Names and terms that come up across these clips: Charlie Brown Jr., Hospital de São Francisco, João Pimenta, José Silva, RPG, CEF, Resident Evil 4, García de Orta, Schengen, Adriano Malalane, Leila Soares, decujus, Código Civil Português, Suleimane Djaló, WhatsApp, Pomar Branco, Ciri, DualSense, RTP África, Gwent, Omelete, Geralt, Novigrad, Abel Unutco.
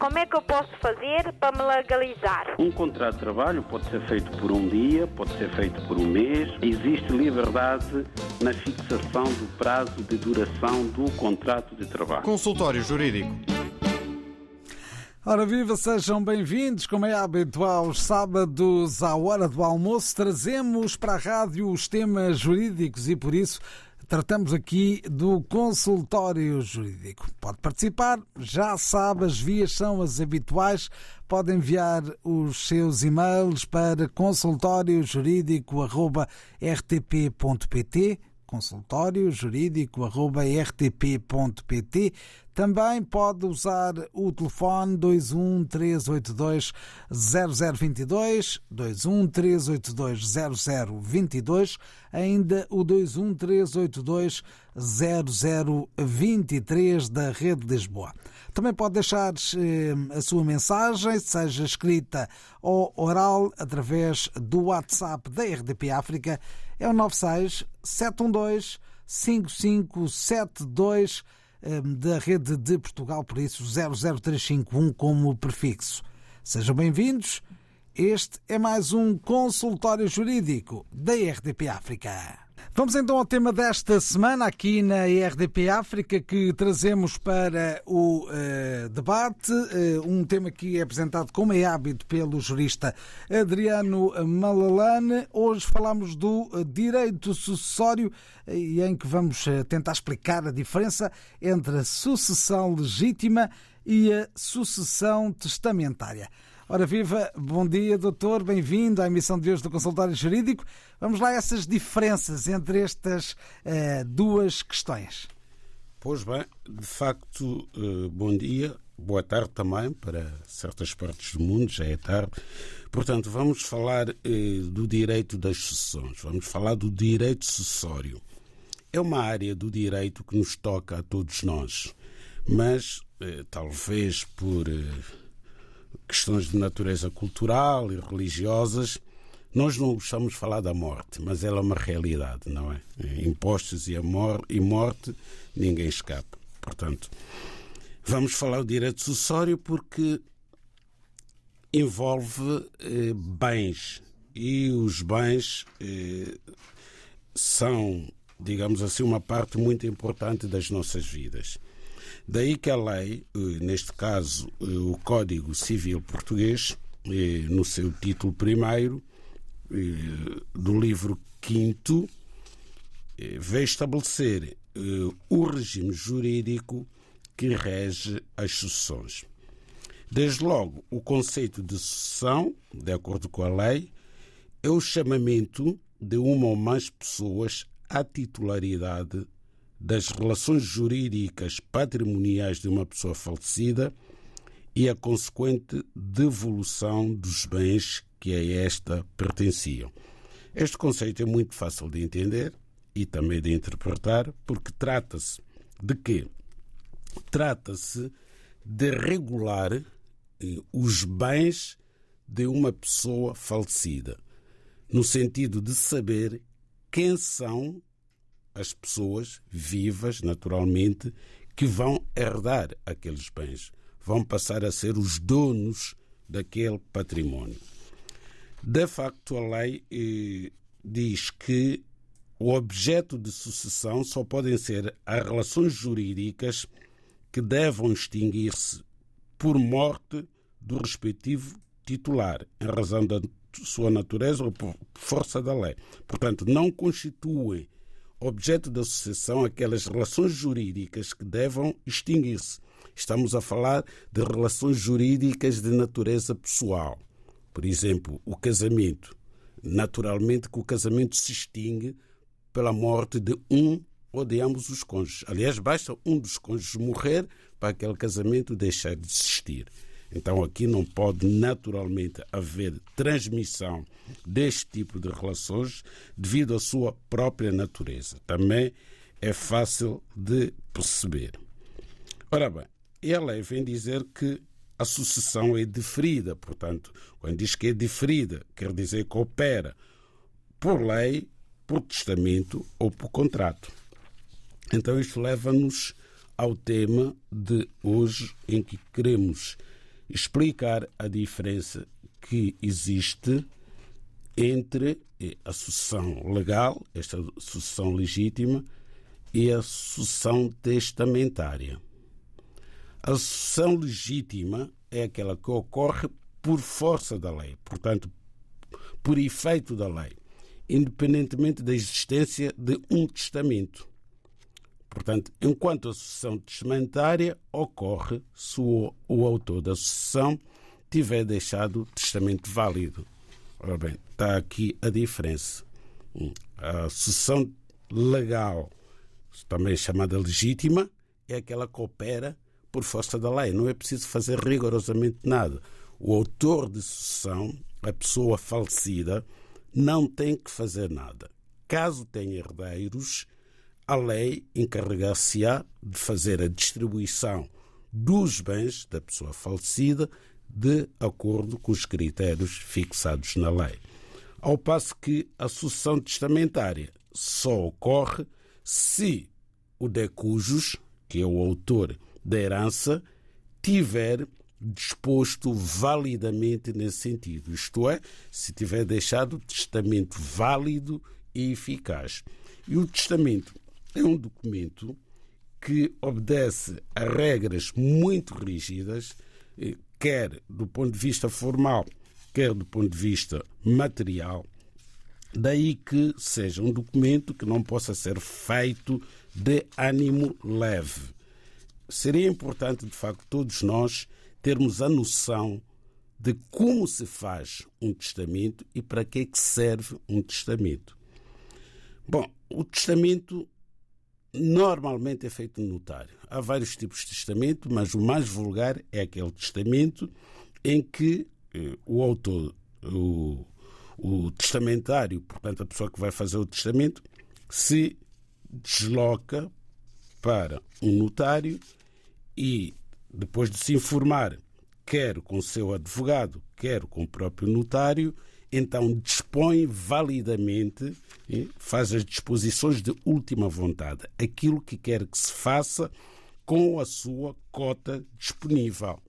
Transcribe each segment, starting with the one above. Como é que eu posso fazer para me legalizar? Um contrato de trabalho pode ser feito por um dia, pode ser feito por um mês. Existe liberdade na fixação do prazo de duração do contrato de trabalho. Consultório Jurídico. Ora viva, sejam bem-vindos, como é hábito aos sábados, à hora do almoço, trazemos para a rádio os temas jurídicos e por isso tratamos aqui do consultório jurídico. Pode participar, já sabe, as vias são as habituais. Pode enviar os seus e-mails para consultoriojuridico@rtp.pt, consultoriojuridico@rtp.pt. Também pode usar o telefone 21382 0022, 21382 0022, ainda o 21382 0023 da Rede de Lisboa. Também pode deixar a sua mensagem, seja escrita ou oral, através do WhatsApp da RTP África, é o 967125572 da Rede de Portugal, por isso 00351 como prefixo. Sejam bem-vindos. Este é mais um consultório jurídico da RTP África. Vamos então ao tema desta semana aqui na RTP África, que trazemos para o debate, um tema que é apresentado como é hábito pelo jurista Adriano Malalane. Hoje falamos do direito sucessório, em que vamos tentar explicar a diferença entre a sucessão legítima e a sucessão testamentária. Ora viva, bom dia doutor, bem-vindo à emissão de hoje do Consultório Jurídico. Vamos lá a essas diferenças entre estas duas questões. Pois bem, de facto, bom dia, boa tarde também, para certas partes do mundo já é tarde. Portanto, vamos falar do direito das sucessões, vamos falar do direito sucessório. É uma área do direito que nos toca a todos nós, mas talvez por questões de natureza cultural e religiosas, nós não gostamos de falar da morte, mas ela é uma realidade, não é? Impostos e morte, ninguém escapa. Portanto, vamos falar do direito sucessório porque envolve bens, e os bens são, digamos assim, uma parte muito importante das nossas vidas. Daí que a lei, neste caso o Código Civil Português, no seu título primeiro, do livro 5º, veio estabelecer o regime jurídico que rege as sucessões. Desde logo, o conceito de sucessão, de acordo com a lei, é o chamamento de uma ou mais pessoas à titularidade das relações jurídicas patrimoniais de uma pessoa falecida e a consequente devolução dos bens que a esta pertenciam. Este conceito é muito fácil de entender e também de interpretar, porque trata-se de quê? Trata-se de regular os bens de uma pessoa falecida, no sentido de saber quem são as pessoas vivas, naturalmente, que vão herdar aqueles bens, vão passar a ser os donos daquele património. De facto, a lei diz que o objeto de sucessão só podem ser as relações jurídicas que devam extinguir-se por morte do respectivo titular, em razão da sua natureza ou por força da lei. Portanto, não constituem objeto da sucessão aquelas relações jurídicas que devam extinguir-se. Estamos a falar de relações jurídicas de natureza pessoal. Por exemplo, o casamento. Naturalmente que o casamento se extingue pela morte de um ou de ambos os cônjuges. Aliás, basta um dos cônjuges morrer para aquele casamento deixar de existir. Então aqui não pode naturalmente haver transmissão deste tipo de relações devido à sua própria natureza. Também é fácil de perceber. Ora bem, a lei vem dizer que a sucessão é diferida. Portanto, quando diz que é diferida, quer dizer que opera por lei, por testamento ou por contrato. Então isto leva-nos ao tema de hoje, em que queremos explicar a diferença que existe entre a sucessão legal, esta sucessão legítima, e a sucessão testamentária. A sucessão legítima é aquela que ocorre por força da lei, portanto, por efeito da lei, independentemente da existência de um testamento. Portanto, enquanto a sucessão testamentária ocorre se o autor da sucessão tiver deixado o testamento válido. Ora bem, está aqui a diferença. A sucessão legal, também chamada legítima, é aquela que opera por força da lei. Não é preciso fazer rigorosamente nada. O autor de sucessão, a pessoa falecida, não tem que fazer nada. Caso tenha herdeiros, a lei encarregar-se-á de fazer a distribuição dos bens da pessoa falecida de acordo com os critérios fixados na lei. Ao passo que a sucessão testamentária só ocorre se o decujus, que é o autor da herança, tiver disposto validamente nesse sentido, isto é, se tiver deixado o testamento válido e eficaz. E o testamento é um documento que obedece a regras muito rígidas, quer do ponto de vista formal, quer do ponto de vista material, daí que seja um documento que não possa ser feito de ânimo leve. Seria importante, de facto, todos nós termos a noção de como se faz um testamento e para que é que serve um testamento. Bom, o testamento normalmente é feito no notário. Há vários tipos de testamento, mas o mais vulgar é aquele testamento em que o autor, o testamentário, portanto a pessoa que vai fazer o testamento, se desloca para um notário e, depois de se informar, quer com o seu advogado, quer com o próprio notário, então dispõe validamente, faz as disposições de última vontade, aquilo que quer que se faça com a sua cota disponível.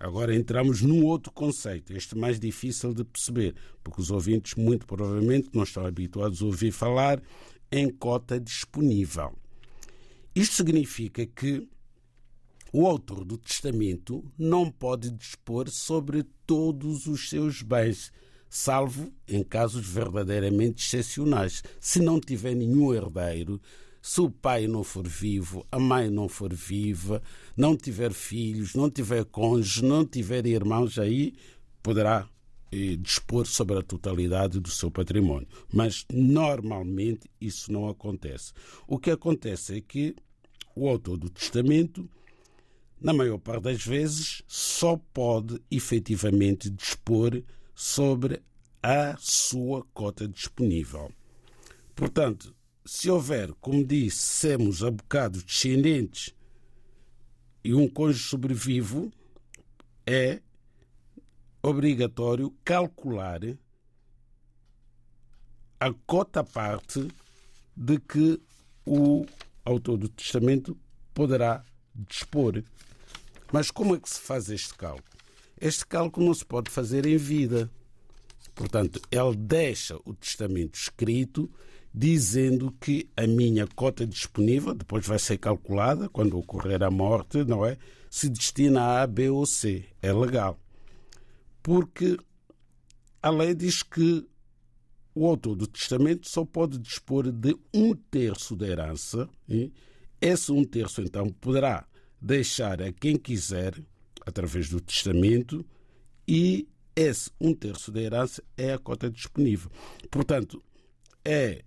Agora entramos num outro conceito, este mais difícil de perceber, porque os ouvintes muito provavelmente não estão habituados a ouvir falar em cota disponível. Isto significa que o autor do testamento não pode dispor sobre todos os seus bens, salvo em casos verdadeiramente excepcionais. Se não tiver nenhum herdeiro, se o pai não for vivo, a mãe não for viva, não tiver filhos, não tiver cônjuge, não tiver irmãos, aí poderá dispor sobre a totalidade do seu património. Mas, normalmente, isso não acontece. O que acontece é que o autor do testamento, na maior parte das vezes, só pode efetivamente dispor sobre a sua cota disponível. Portanto, se houver, como dissemos há bocado, descendentes e um cônjuge sobrevivo, é obrigatório calcular a cota parte de que o autor do testamento poderá dispor. Mas como é que se faz este cálculo? Este cálculo não se pode fazer em vida. Portanto, ele deixa o testamento escrito dizendo que a minha cota disponível, depois vai ser calculada quando ocorrer a morte, não é? Se destina a A, B ou C. É legal. Porque a lei diz que o autor do testamento só pode dispor de 1/3 da herança. Esse 1/3, então, poderá deixar a quem quiser, através do testamento, e esse 1/3 da herança é a cota disponível. Portanto, é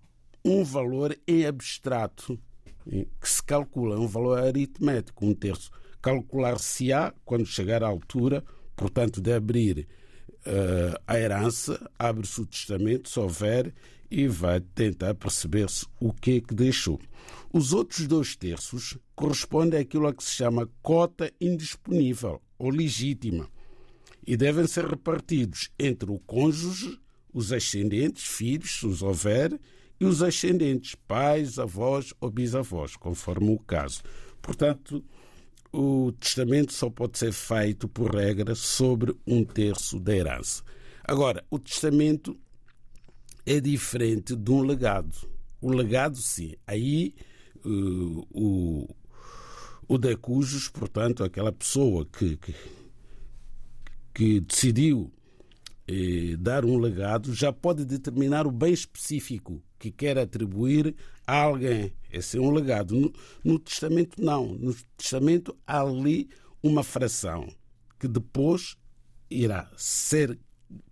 um valor em abstrato que se calcula, é um valor aritmético, 1/3. Calcular-se-á quando chegar à altura, portanto, de abrir a herança, abre-se o testamento, se houver, e vai tentar perceber-se o que é que deixou. Os outros 2/3 correspondem àquilo a que se chama cota indisponível ou legítima e devem ser repartidos entre o cônjuge, os ascendentes, filhos, se os houver, e os ascendentes, pais, avós ou bisavós, conforme o caso. Portanto, o testamento só pode ser feito, por regra, sobre 1/3 da herança. Agora, o testamento é diferente de um legado. O legado, sim. Aí, o de cujos, portanto, aquela pessoa que decidiu dar um legado, já pode determinar o bem específico que quer atribuir a alguém. Esse é um legado. No testamento, não. No testamento há ali uma fração que depois irá ser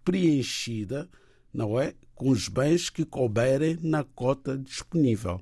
preenchida, não é? Com os bens que couberem na cota disponível.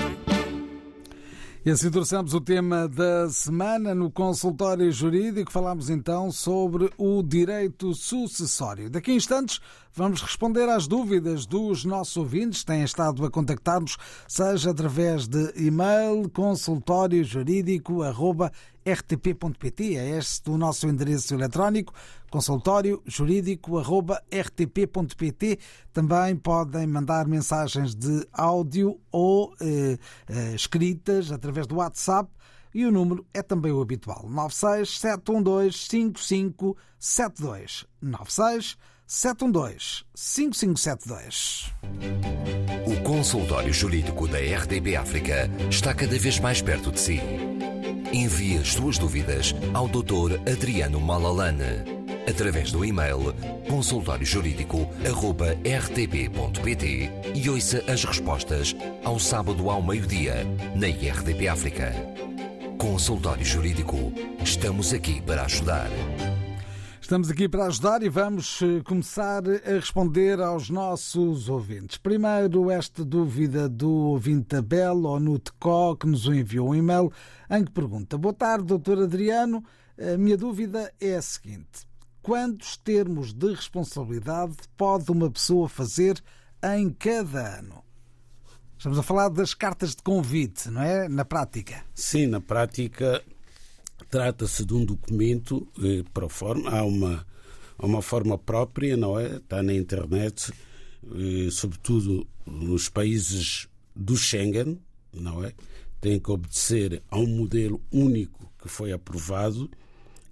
E assim trouxemos o tema da semana no Consultório Jurídico. Falámos então sobre o direito sucessório. Daqui a instantes vamos responder às dúvidas dos nossos ouvintes. Têm estado a contactar-nos, seja através de e-mail, consultoriojuridico@rtp.pt. É este o nosso endereço eletrónico, consultoriojuridico@rtp.pt. Também podem mandar mensagens de áudio ou escritas através do WhatsApp. E o número é também o habitual, 967125572. 967125572. O Consultório Jurídico da RTP África está cada vez mais perto de si. Envie as suas dúvidas ao Dr. Adriano Malalane através do e-mail consultoriojuridico@rtp.pt e ouça as respostas ao sábado ao meio-dia na RTP África. Consultório Jurídico. Estamos aqui para ajudar. Estamos aqui para ajudar e vamos começar a responder aos nossos ouvintes. Primeiro, esta dúvida do ouvinte Abel, ou no TECO, que nos enviou um e-mail, em que pergunta: boa tarde, doutor Adriano. A minha dúvida é a seguinte: quantos termos de responsabilidade pode uma pessoa fazer em cada ano? Estamos a falar das cartas de convite, não é? Na prática. Sim, na prática trata-se de um documento pro forma, há uma forma própria, não é? Está na internet, sobretudo nos países do Schengen, não é? Tem que obedecer a um modelo único que foi aprovado.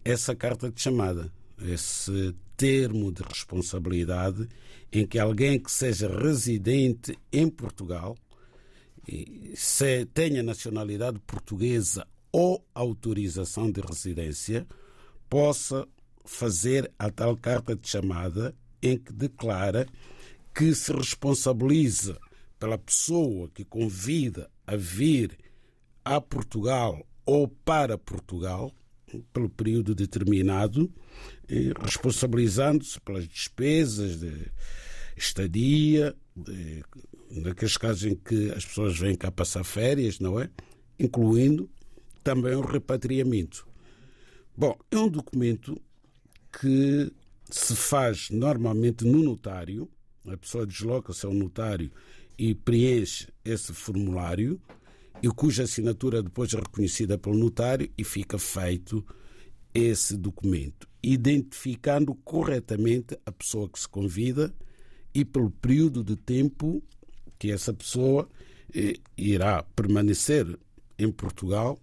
Essa carta de chamada, esse termo de responsabilidade, em que alguém que seja residente em Portugal, se tenha nacionalidade portuguesa ou autorização de residência, possa fazer a tal carta de chamada em que declara que se responsabiliza pela pessoa que convida a vir a Portugal ou para Portugal pelo período determinado, responsabilizando-se pelas despesas de estadia, naqueles casos em que as pessoas vêm cá passar férias, não é? Incluindo também o repatriamento. Bom, é um documento que se faz normalmente no notário. A pessoa desloca-se ao notário e preenche esse formulário, e cuja assinatura depois é reconhecida pelo notário, e fica feito esse documento, identificando corretamente a pessoa que se convida e pelo período de tempo que essa pessoa irá permanecer em Portugal,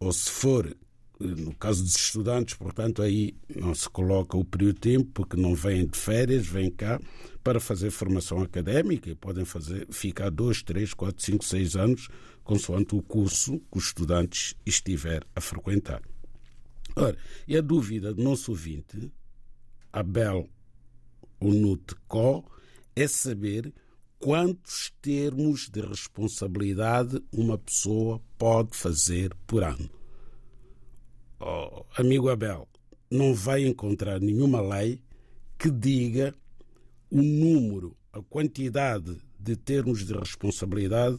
ou, se for no caso dos estudantes, portanto, aí não se coloca o período de tempo, porque não vêm de férias, vêm cá para fazer formação académica e podem ficar 2, 3, 4, 5, 6 anos, consoante o curso que o estudante estiver a frequentar. Ora, e a dúvida do nosso ouvinte, Abel Unutco, é saber quantos termos de responsabilidade uma pessoa pode fazer por ano. Oh, amigo Abel, não vai encontrar nenhuma lei que diga o número, a quantidade de termos de responsabilidade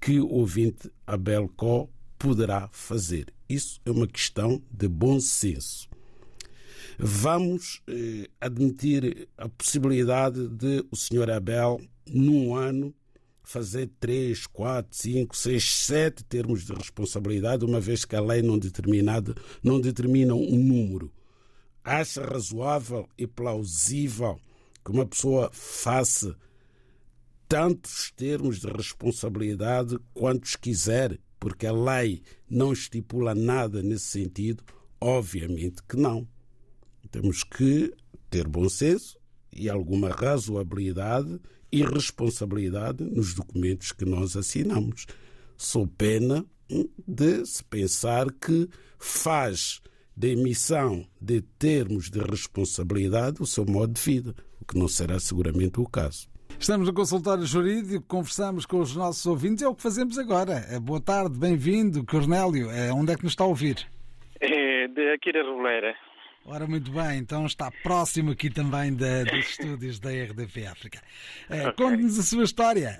que o ouvinte Abel Co poderá fazer. Isso é uma questão de bom senso. Vamos admitir a possibilidade de o Sr. Abel, num ano, fazer 3, 4, 5, 6, 7 termos de responsabilidade, uma vez que a lei não determina um número. Acha razoável e plausível que uma pessoa faça tantos termos de responsabilidade quantos quiser, porque a lei não estipula nada nesse sentido? Obviamente que não. Temos que ter bom senso e alguma razoabilidade e responsabilidade nos documentos que nós assinamos. Sou pena de se pensar que faz da emissão de termos de responsabilidade o seu modo de vida, o que não será seguramente o caso. Estamos no consultório jurídico, conversamos com os nossos ouvintes, é o que fazemos agora. Boa tarde, bem-vindo, Cornélio. Onde é que nos está a ouvir? Aqui da Roleira. Ora, muito bem, então está próximo aqui também dos estúdios da RTP África. Okay. Conte-nos a sua história.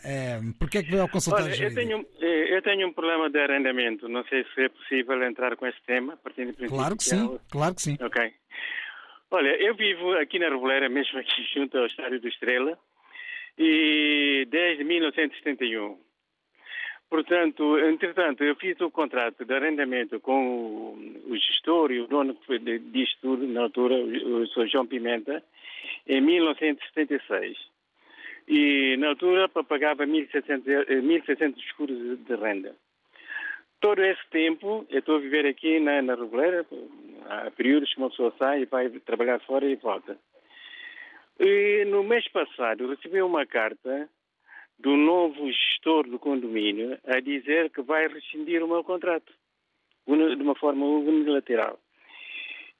Porquê é que veio ao consultório jurídico? Eu tenho um problema de arrendamento. Não sei se é possível entrar com esse tema. Partindo do princípio. Claro que sim. Ok. Olha, eu vivo aqui na Roleira, mesmo aqui junto ao Estádio do Estrela, e desde 1971. Portanto, entretanto, eu fiz o contrato de arrendamento com o gestor e o dono disto tudo, na altura, o Sr. João Pimenta, em 1976. E, na altura, pagava 1.600 escuros de renda. Todo esse tempo, eu estou a viver aqui na Roleira, há períodos que uma pessoa sai e vai trabalhar fora e volta. E, no mês passado, recebi uma carta do novo gestor do condomínio a dizer que vai rescindir o meu contrato, de uma forma unilateral.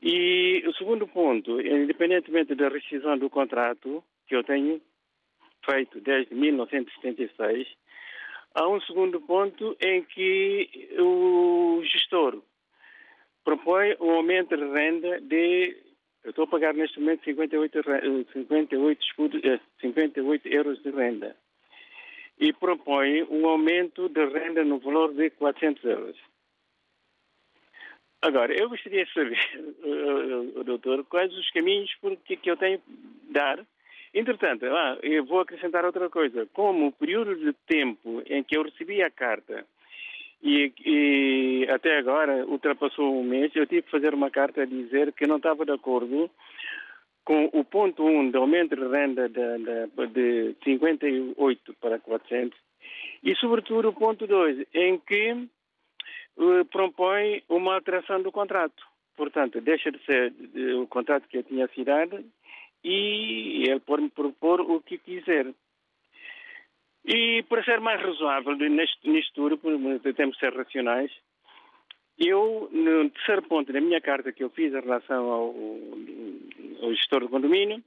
E o segundo ponto, independentemente da rescisão do contrato, que eu tenho feito desde 1976, há um segundo ponto em que o gestor propõe um aumento de renda eu estou a pagar neste momento 58 euros de renda. E propõe um aumento de renda no valor de 400 euros. Agora, eu gostaria de saber, doutor, quais os caminhos que eu tenho de dar. Entretanto, eu vou acrescentar outra coisa. Como o período de tempo em que eu recebi a carta e até agora ultrapassou um mês, eu tive que fazer uma carta a dizer que não estava de acordo com o ponto 1 de aumento de renda de 58 para 400 e, sobretudo, o ponto 2, em que propõe uma alteração do contrato. Portanto, deixa de ser o contrato que eu tinha assinado e ele pode-me propor o que quiser. E, para ser mais razoável neste tudo, temos que ser racionais, eu, no terceiro ponto da minha carta que eu fiz em relação ao gestor do condomínio,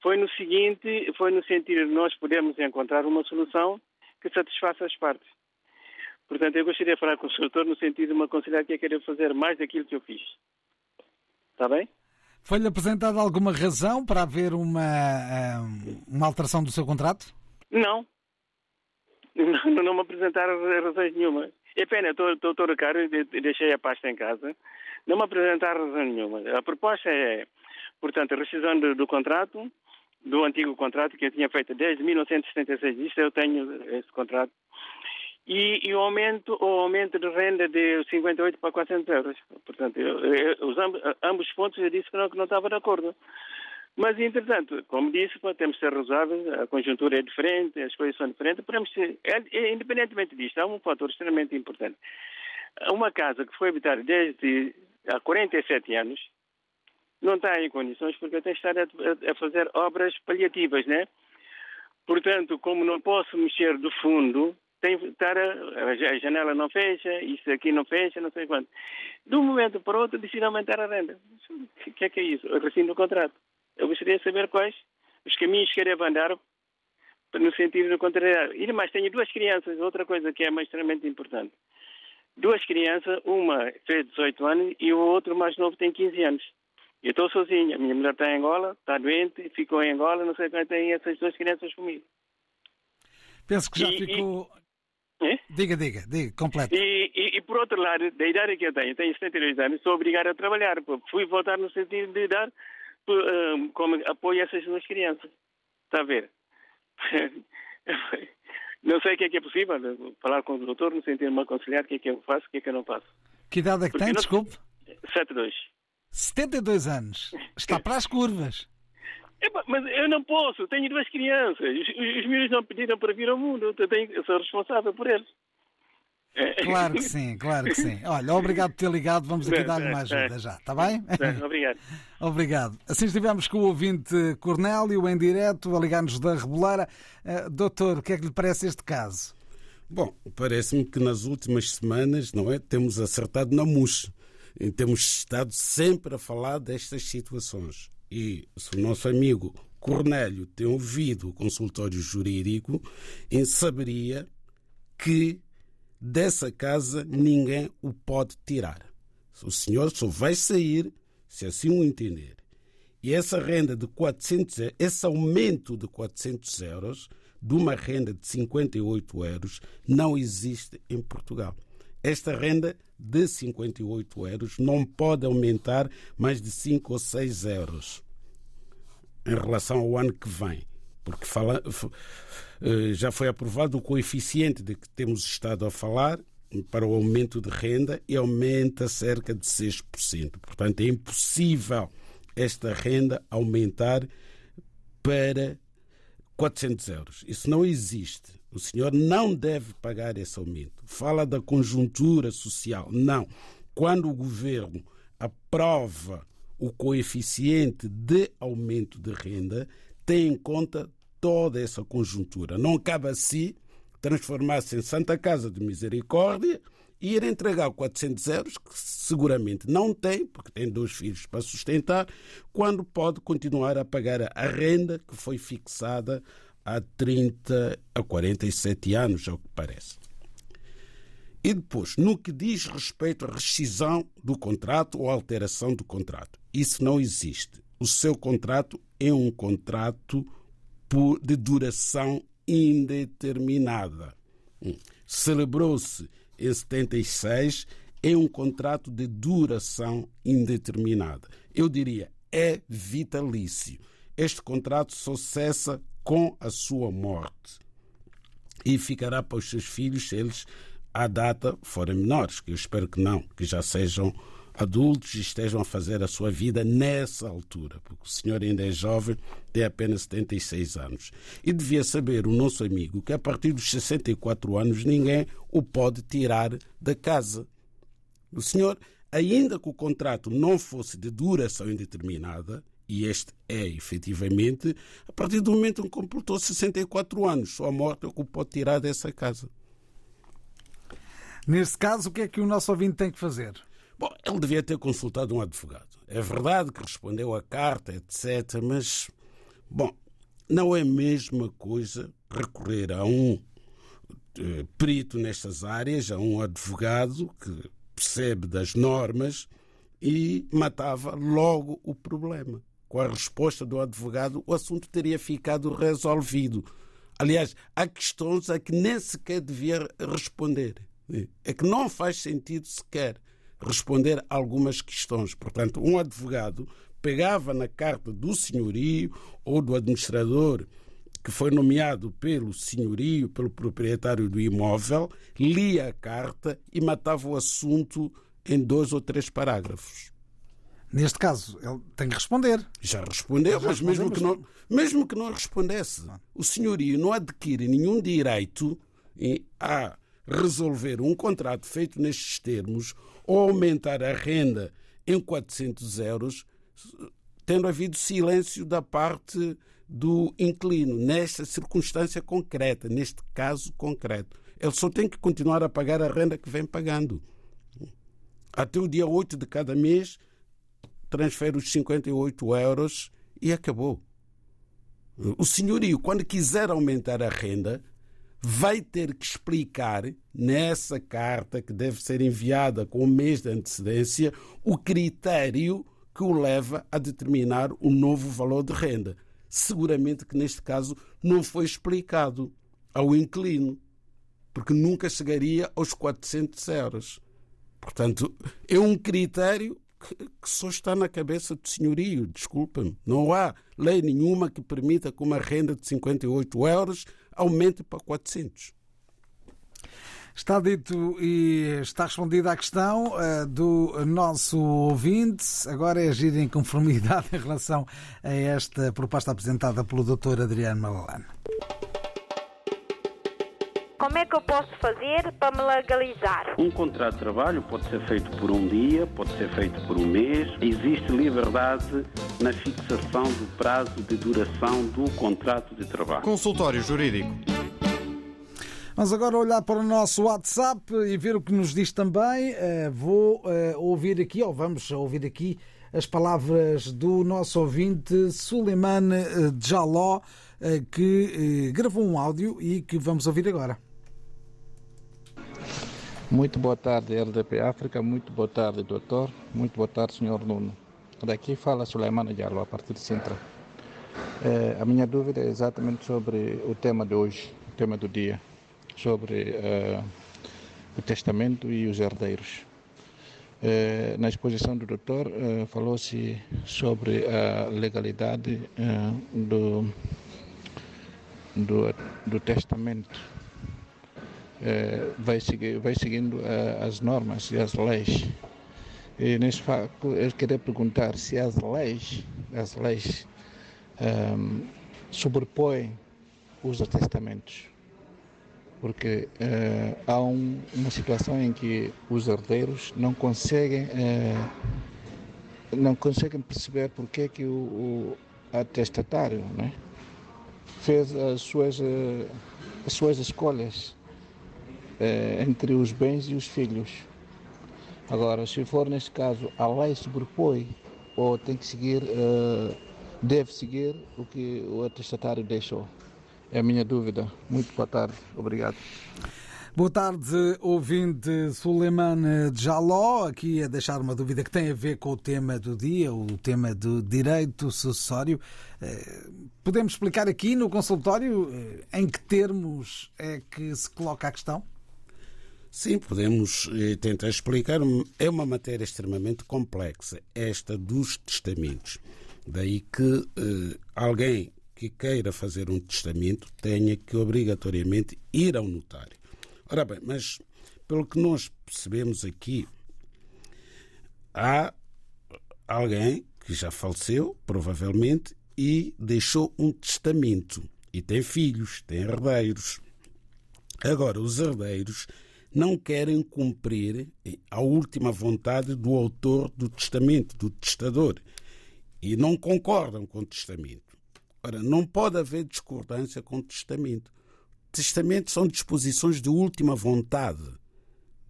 foi no sentido de nós podermos encontrar uma solução que satisfaça as partes. Portanto, eu gostaria de falar com o gestor no sentido de me aconselhar que eu queria fazer mais daquilo que eu fiz. Está bem? Foi-lhe apresentada alguma razão para haver uma alteração do seu contrato? Não me apresentaram razões nenhuma. É pena, estou todo caro e deixei a pasta em casa. Não me apresentar razão nenhuma. A proposta é, portanto, a rescisão do antigo contrato que eu tinha feito desde 1976. Isto eu tenho, esse contrato. E o aumento de renda de 58 para 400 euros. Portanto, ambos os pontos eu disse que não estava de acordo. Mas, entretanto, como disse, temos de ser razoáveis, a conjuntura é diferente, as coisas são diferentes. Independentemente disto, há um fator extremamente importante. Uma casa que foi habitada desde há 47 anos não está em condições porque tem estado a fazer obras paliativas, né? Portanto, como não posso mexer do fundo, tem que estar a janela não fecha, isso aqui não fecha, não sei quanto. De um momento para o outro, decide aumentar a renda. O que é isso? Eu rescindo o contrato. Eu gostaria de saber quais os caminhos que irei andar no sentido de contrariar. E mais, tenho duas crianças, outra coisa que é extremamente importante. Duas crianças, uma fez 18 anos e o outro mais novo tem 15 anos. Eu estou sozinha, a minha mulher está em Angola, está doente, ficou em Angola, não sei quanto tem essas duas crianças comigo. Penso que já ficou... Diga, completo. E por outro lado, da idade que eu tenho 72 anos, sou obrigado a trabalhar. Fui voltar no sentido de dar... como apoio a essas duas crianças. Está a ver? Não sei o que é possível falar com o doutor no sentido de me aconselhar o que é que eu faço, o que é que eu não faço. Que idade é que tem, desculpe? 72. 72 anos. Está para as curvas. Epa, mas eu não posso. Tenho duas crianças. Os meus não pediram para vir ao mundo. Eu sou responsável por eles. Claro que sim, claro que sim. Olha, obrigado por ter ligado. Vamos aqui dar-lhe uma ajuda já, está bem? Obrigado. Obrigado. Assim estivemos com o ouvinte Cornélio, em direto, a ligar-nos da Reboleira. Doutor, o que é que lhe parece este caso? Bom, parece-me que nas últimas semanas, não é, temos acertado na mousse. Temos estado sempre a falar destas situações. E se o nosso amigo Cornélio tem ouvido o consultório jurídico, saberia que dessa casa ninguém o pode tirar. O senhor só vai sair se assim o entender. E essa renda de 400, esse aumento de 400 euros, de uma renda de 58 euros, não existe em Portugal. Esta renda de 58 euros não pode aumentar mais de 5 ou 6 euros em relação ao ano que vem. Porque já foi aprovado o coeficiente de que temos estado a falar para o aumento de renda e aumenta cerca de 6%. Portanto, é impossível esta renda aumentar para 400 euros. Isso não existe. O senhor não deve pagar esse aumento. Fala da conjuntura social. Não. Quando o governo aprova o coeficiente de aumento de renda, tem em conta toda essa conjuntura. Não cabe a si transformar-se em Santa Casa de Misericórdia e ir entregar 400 euros, que seguramente não tem, porque tem 2 filhos para sustentar, quando pode continuar a pagar a renda que foi fixada há 30 a 47 anos, ao que parece. E depois, no que diz respeito à rescisão do contrato ou alteração do contrato, isso não existe. O seu contrato é um contrato de duração indeterminada. Celebrou-se em 76, é um contrato de duração indeterminada. Eu diria, é vitalício. Este contrato só cessa com a sua morte e ficará para os seus filhos, se eles à data forem menores, que eu espero que não, que já sejam adultos e estejam a fazer a sua vida nessa altura, porque o senhor ainda é jovem, tem apenas 76 anos. E devia saber o nosso amigo que a partir dos 64 anos ninguém o pode tirar da casa. O senhor, ainda que o contrato não fosse de duração indeterminada, e este é efetivamente, a partir do momento em que completou 64 anos, só a morte é o que o pode tirar dessa casa. Nesse caso, o que é que o nosso ouvinte tem que fazer? Bom, ele devia ter consultado um advogado. É verdade que respondeu à carta, etc., mas, bom, não é a mesma coisa recorrer a um perito nestas áreas, a um advogado que percebe das normas e matava logo o problema. Com a resposta do advogado, o assunto teria ficado resolvido. Aliás, há questões a que nem sequer devia responder. É que não faz sentido sequer responder a algumas questões. Portanto, um advogado pegava na carta do senhorio ou do administrador que foi nomeado pelo senhorio, pelo proprietário do imóvel, lia a carta e matava o assunto em 2 ou 3 parágrafos. Neste caso, ele tem que responder. Já respondeu, mas mesmo que não respondesse, o senhorio não adquire nenhum direito a resolver um contrato feito nestes termos ou aumentar a renda em 400 euros, tendo havido silêncio da parte do inquilino, nesta circunstância concreta, neste caso concreto. Ele só tem que continuar a pagar a renda que vem pagando. Até o dia 8 de cada mês, transfere os 58 euros e acabou. O senhorio, quando quiser aumentar a renda, vai ter que explicar nessa carta que deve ser enviada com um mês de antecedência o critério que o leva a determinar o novo valor de renda. Seguramente que neste caso não foi explicado ao inquilino, porque nunca chegaria aos 400 euros. Portanto, é um critério que só está na cabeça do senhorio, desculpa-me. Não há lei nenhuma que permita que uma renda de 58 euros aumente para 400. Está dito e está respondida a questão do nosso ouvinte. Agora é agir em conformidade em relação a esta proposta apresentada pelo Dr. Adriano Malalane. Como é que eu posso fazer para me legalizar? Um contrato de trabalho pode ser feito por um dia, pode ser feito por um mês. Existe liberdade na fixação do prazo de duração do contrato de trabalho. Consultório Jurídico. Vamos agora olhar para o nosso WhatsApp e ver o que nos diz também. Vamos ouvir aqui as palavras do nosso ouvinte Suleimane Djaló, que gravou um áudio e que vamos ouvir agora. Muito boa tarde, RTP África. Muito boa tarde, doutor. Muito boa tarde, senhor Nuno. Daqui fala Suleimane Djaló, a partir de Sintra. A minha dúvida é exatamente sobre o tema de hoje, o tema do dia, sobre o testamento e os herdeiros. Na exposição do doutor, falou-se sobre a legalidade do testamento. Vai seguindo as normas e as leis. E nesse facto, eu queria perguntar se as leis sobrepõem os testamentos, porque há uma situação em que os herdeiros não conseguem perceber porque é que o atestatário, né, fez as suas escolhas entre os bens e os filhos. Agora, se for neste caso, a lei sobrepõe ou tem que seguir, deve seguir o que o atestatário deixou. É a minha dúvida. Muito boa tarde. Obrigado. Boa tarde, ouvinte Suleimane Djaló, aqui a deixar uma dúvida que tem a ver com o tema do dia, o tema do direito sucessório. Podemos explicar aqui no consultório em que termos é que se coloca a questão? Sim, podemos tentar explicar. É uma matéria extremamente complexa, esta dos testamentos. Daí que alguém que queira fazer um testamento tenha que obrigatoriamente ir ao notário. Ora bem, mas pelo que nós percebemos aqui, há alguém que já faleceu, provavelmente, e deixou um testamento. E tem filhos, tem herdeiros. Agora, os herdeiros não querem cumprir a última vontade do autor do testamento, do testador, e não concordam com o testamento. Ora, não pode haver discordância com o testamento. Testamentos são disposições de última vontade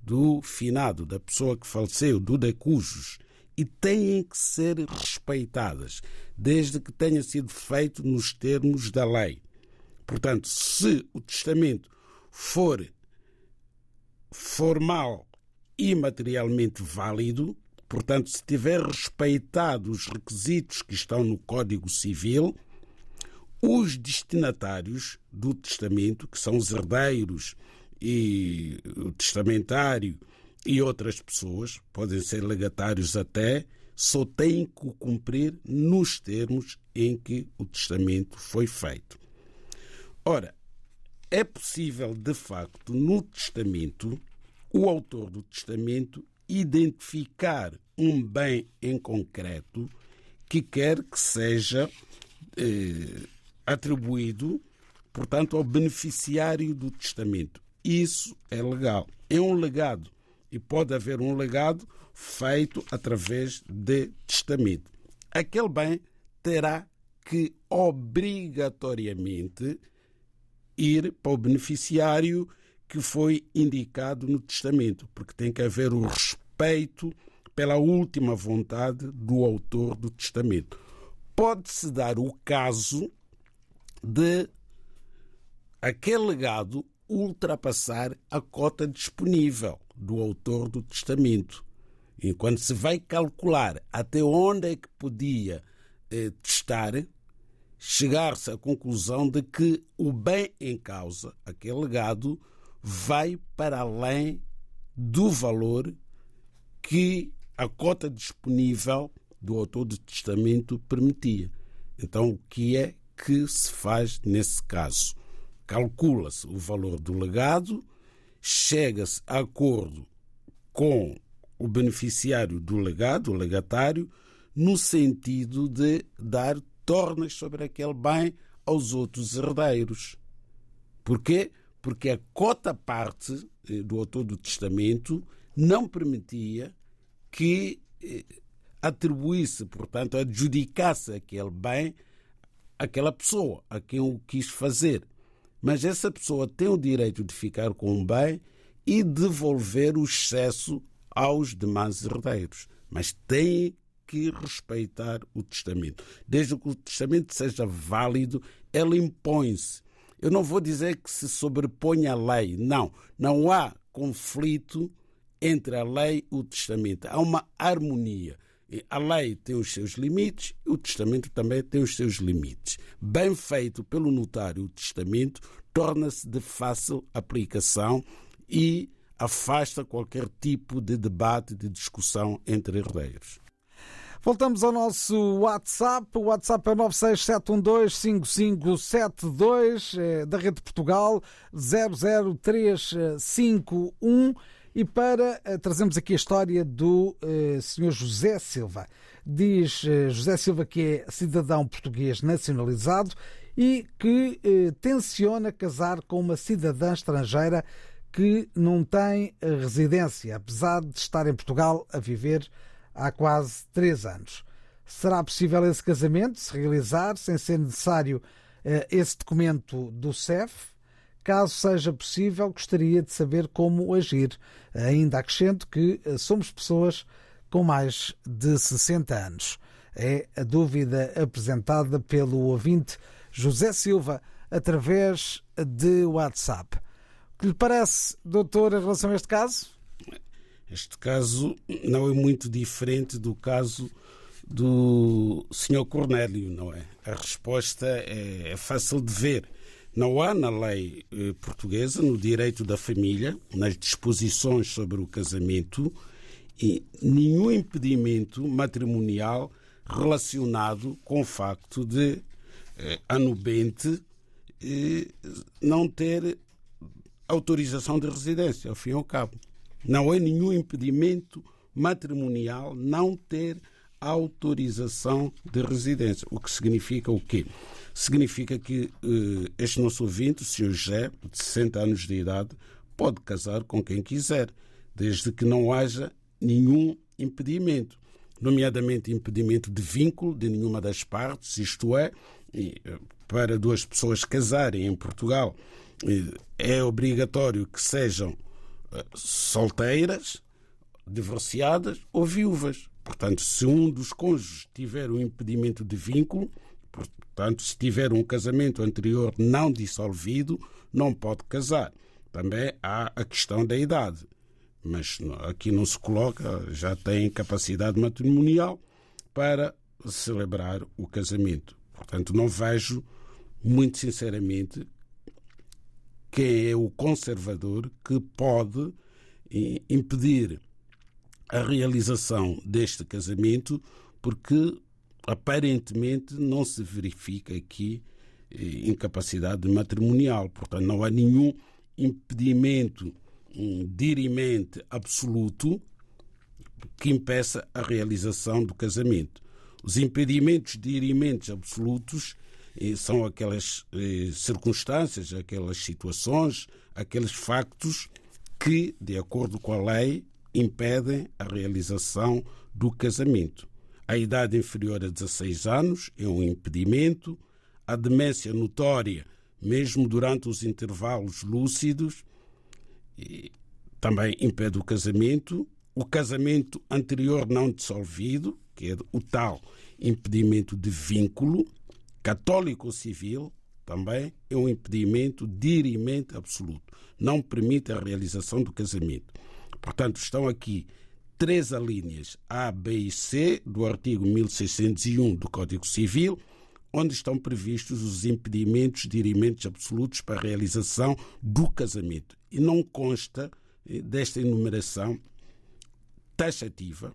do finado, da pessoa que faleceu, do decujus, e têm que ser respeitadas, desde que tenha sido feito nos termos da lei. Portanto, se o testamento for formal e materialmente válido, portanto, se tiver respeitado os requisitos que estão no Código Civil, os destinatários do testamento, que são os herdeiros e o testamentário e outras pessoas, podem ser legatários até, só têm que o cumprir nos termos em que o testamento foi feito. Ora, é possível, de facto, no testamento, o autor do testamento identificar um bem em concreto que quer que seja atribuído, portanto, ao beneficiário do testamento. Isso é legal. É um legado. E pode haver um legado feito através de testamento. Aquele bem terá que obrigatoriamente ir para o beneficiário que foi indicado no testamento, porque tem que haver o respeito pela última vontade do autor do testamento. Pode-se dar o caso de aquele legado ultrapassar a cota disponível do autor do testamento. Enquanto se vai calcular até onde é que podia testar, chegar-se à conclusão de que o bem em causa, aquele legado, vai para além do valor que a cota disponível do autor do testamento permitia. Então, o que é que se faz nesse caso? calcula-se o valor do legado, chega-se a acordo com o beneficiário do legado, o legatário, no sentido de dar tornas sobre aquele bem aos outros herdeiros. Porquê? Porque a cota-parte do autor do testamento não permitia que atribuísse, portanto, adjudicasse aquele bem àquela pessoa, a quem o quis fazer. Mas essa pessoa tem o direito de ficar com o bem e devolver o excesso aos demais herdeiros. Mas tem que respeitar o testamento. Desde que o testamento seja válido, ele impõe-se. Eu não vou dizer que se sobreponha à lei. Não. Não há conflito entre a lei e o testamento. Há uma harmonia. A lei tem os seus limites, o testamento também tem os seus limites. Bem feito pelo notário, o testamento torna-se de fácil aplicação e afasta qualquer tipo de debate, de discussão entre herdeiros. Voltamos ao nosso WhatsApp. O WhatsApp é 967125572, da Rede de Portugal, 00351. E para trazemos aqui a história do Sr. José Silva. Diz José Silva que é cidadão português nacionalizado e que tenciona casar com uma cidadã estrangeira que não tem residência, apesar de estar em Portugal a viver há quase 3 anos. Será possível esse casamento se realizar sem ser necessário esse documento do CEF? Caso seja possível, gostaria de saber como agir. Ainda acrescento que somos pessoas com mais de 60 anos. É a dúvida apresentada pelo ouvinte José Silva através de WhatsApp. O que lhe parece, doutor, em relação a este caso? Este caso não é muito diferente do caso do Sr. Cornélio, não é? A resposta é fácil de ver. Não há na lei portuguesa, no direito da família, nas disposições sobre o casamento, nenhum impedimento matrimonial relacionado com o facto de a nubente não ter autorização de residência, ao fim e ao cabo. Não há nenhum impedimento matrimonial não ter autorização de residência. O que significa o quê? Significa que este nosso ouvinte, o Sr. José, de 60 anos de idade, pode casar com quem quiser, desde que não haja nenhum impedimento, nomeadamente impedimento de vínculo de nenhuma das partes, isto é, para 2 pessoas casarem em Portugal, é obrigatório que sejam solteiras, divorciadas ou viúvas. Portanto, se um dos cônjuges tiver um impedimento de vínculo, portanto, se tiver um casamento anterior não dissolvido, não pode casar. Também há a questão da idade, mas aqui não se coloca, já tem capacidade matrimonial para celebrar o casamento. Portanto, não vejo, muito sinceramente, quem é o conservador que pode impedir a realização deste casamento, porque aparentemente não se verifica aqui incapacidade matrimonial. Portanto, não há nenhum impedimento dirimente absoluto que impeça a realização do casamento. Os impedimentos dirimentes absolutos são aquelas circunstâncias, aquelas situações, aqueles factos que, de acordo com a lei, impedem a realização do casamento. A idade inferior a 16 anos é um impedimento. A demência notória, mesmo durante os intervalos lúcidos, também impede o casamento. O casamento anterior não dissolvido, que é o tal impedimento de vínculo, católico ou civil, também é um impedimento dirimente absoluto. Não permite a realização do casamento. Portanto, estão aqui 3 alíneas A, B e C do artigo 1601 do Código Civil, onde estão previstos os impedimentos dirimentes absolutos para a realização do casamento. E não consta desta enumeração taxativa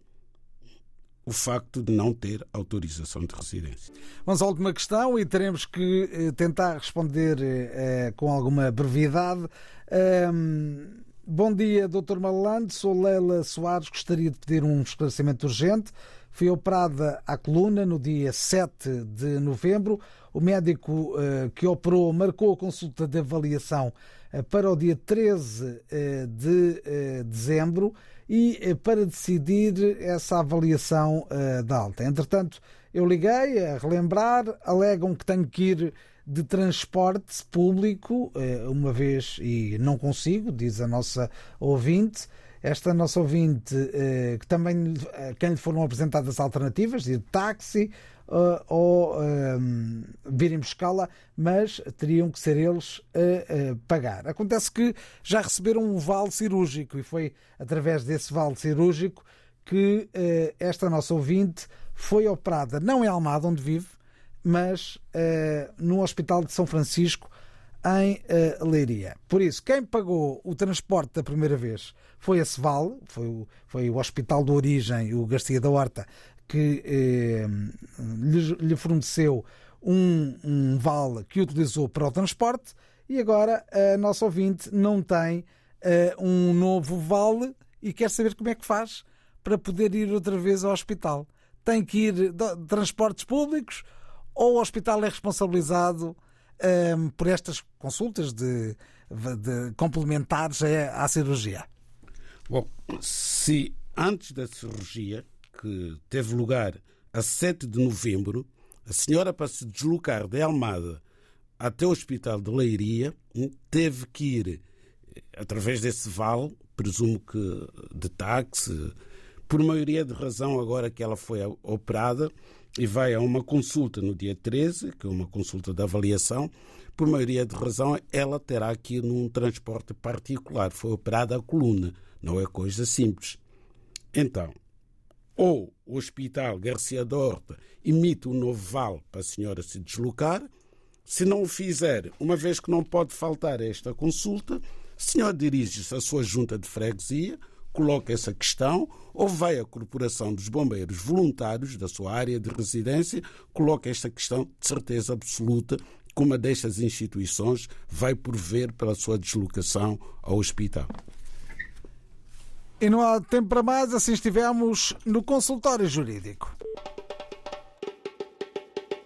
o facto de não ter autorização de residência. Vamos à última questão e teremos que tentar responder com alguma brevidade. Bom dia, Dr. Malalane. Sou Leila Soares. Gostaria de pedir um esclarecimento urgente. Fui operada à coluna no dia 7 de novembro. O médico que operou marcou a consulta de avaliação para o dia 13 de dezembro e para decidir essa avaliação da alta. Entretanto, eu liguei a relembrar, alegam que tenho que ir de transporte público, uma vez, e não consigo, diz a nossa ouvinte. Esta nossa ouvinte, que também a quem lhe foram apresentadas alternativas, de táxi ou virem buscá-la, mas teriam que ser eles a pagar. Acontece que já receberam um vale cirúrgico e foi através desse vale cirúrgico que esta nossa ouvinte foi operada, não em Almada, onde vive, mas no Hospital de São Francisco, em Leiria. Por isso, quem pagou o transporte da primeira vez foi esse vale, foi o Hospital de Origem, o García de Orta, que lhe forneceu um vale que utilizou para o transporte, e agora a nossa ouvinte não tem um novo vale e quer saber como é que faz para poder ir outra vez ao hospital. Tem que ir de transportes públicos ou o hospital é responsabilizado por estas consultas de complementares à cirurgia? Bom, se antes da cirurgia, que teve lugar a 7 de novembro, a senhora, para se deslocar de Almada até o Hospital de Leiria, teve que ir através desse vale, presumo que de táxi, por maioria de razão agora que ela foi operada, e vai a uma consulta no dia 13, que é uma consulta de avaliação, por maioria de razão ela terá que ir num transporte particular. Foi operada a coluna, não é coisa simples. Então, ou o Hospital García de Orta emite um novo vale para a senhora se deslocar. Se não o fizer, uma vez que não pode faltar a esta consulta, a senhora dirige-se à sua junta de freguesia, coloca essa questão, ou vai à Corporação dos Bombeiros Voluntários da sua área de residência, coloca esta questão de certeza absoluta que uma destas instituições vai prover pela sua deslocação ao hospital. E não há tempo para mais, assim estivemos no consultório jurídico.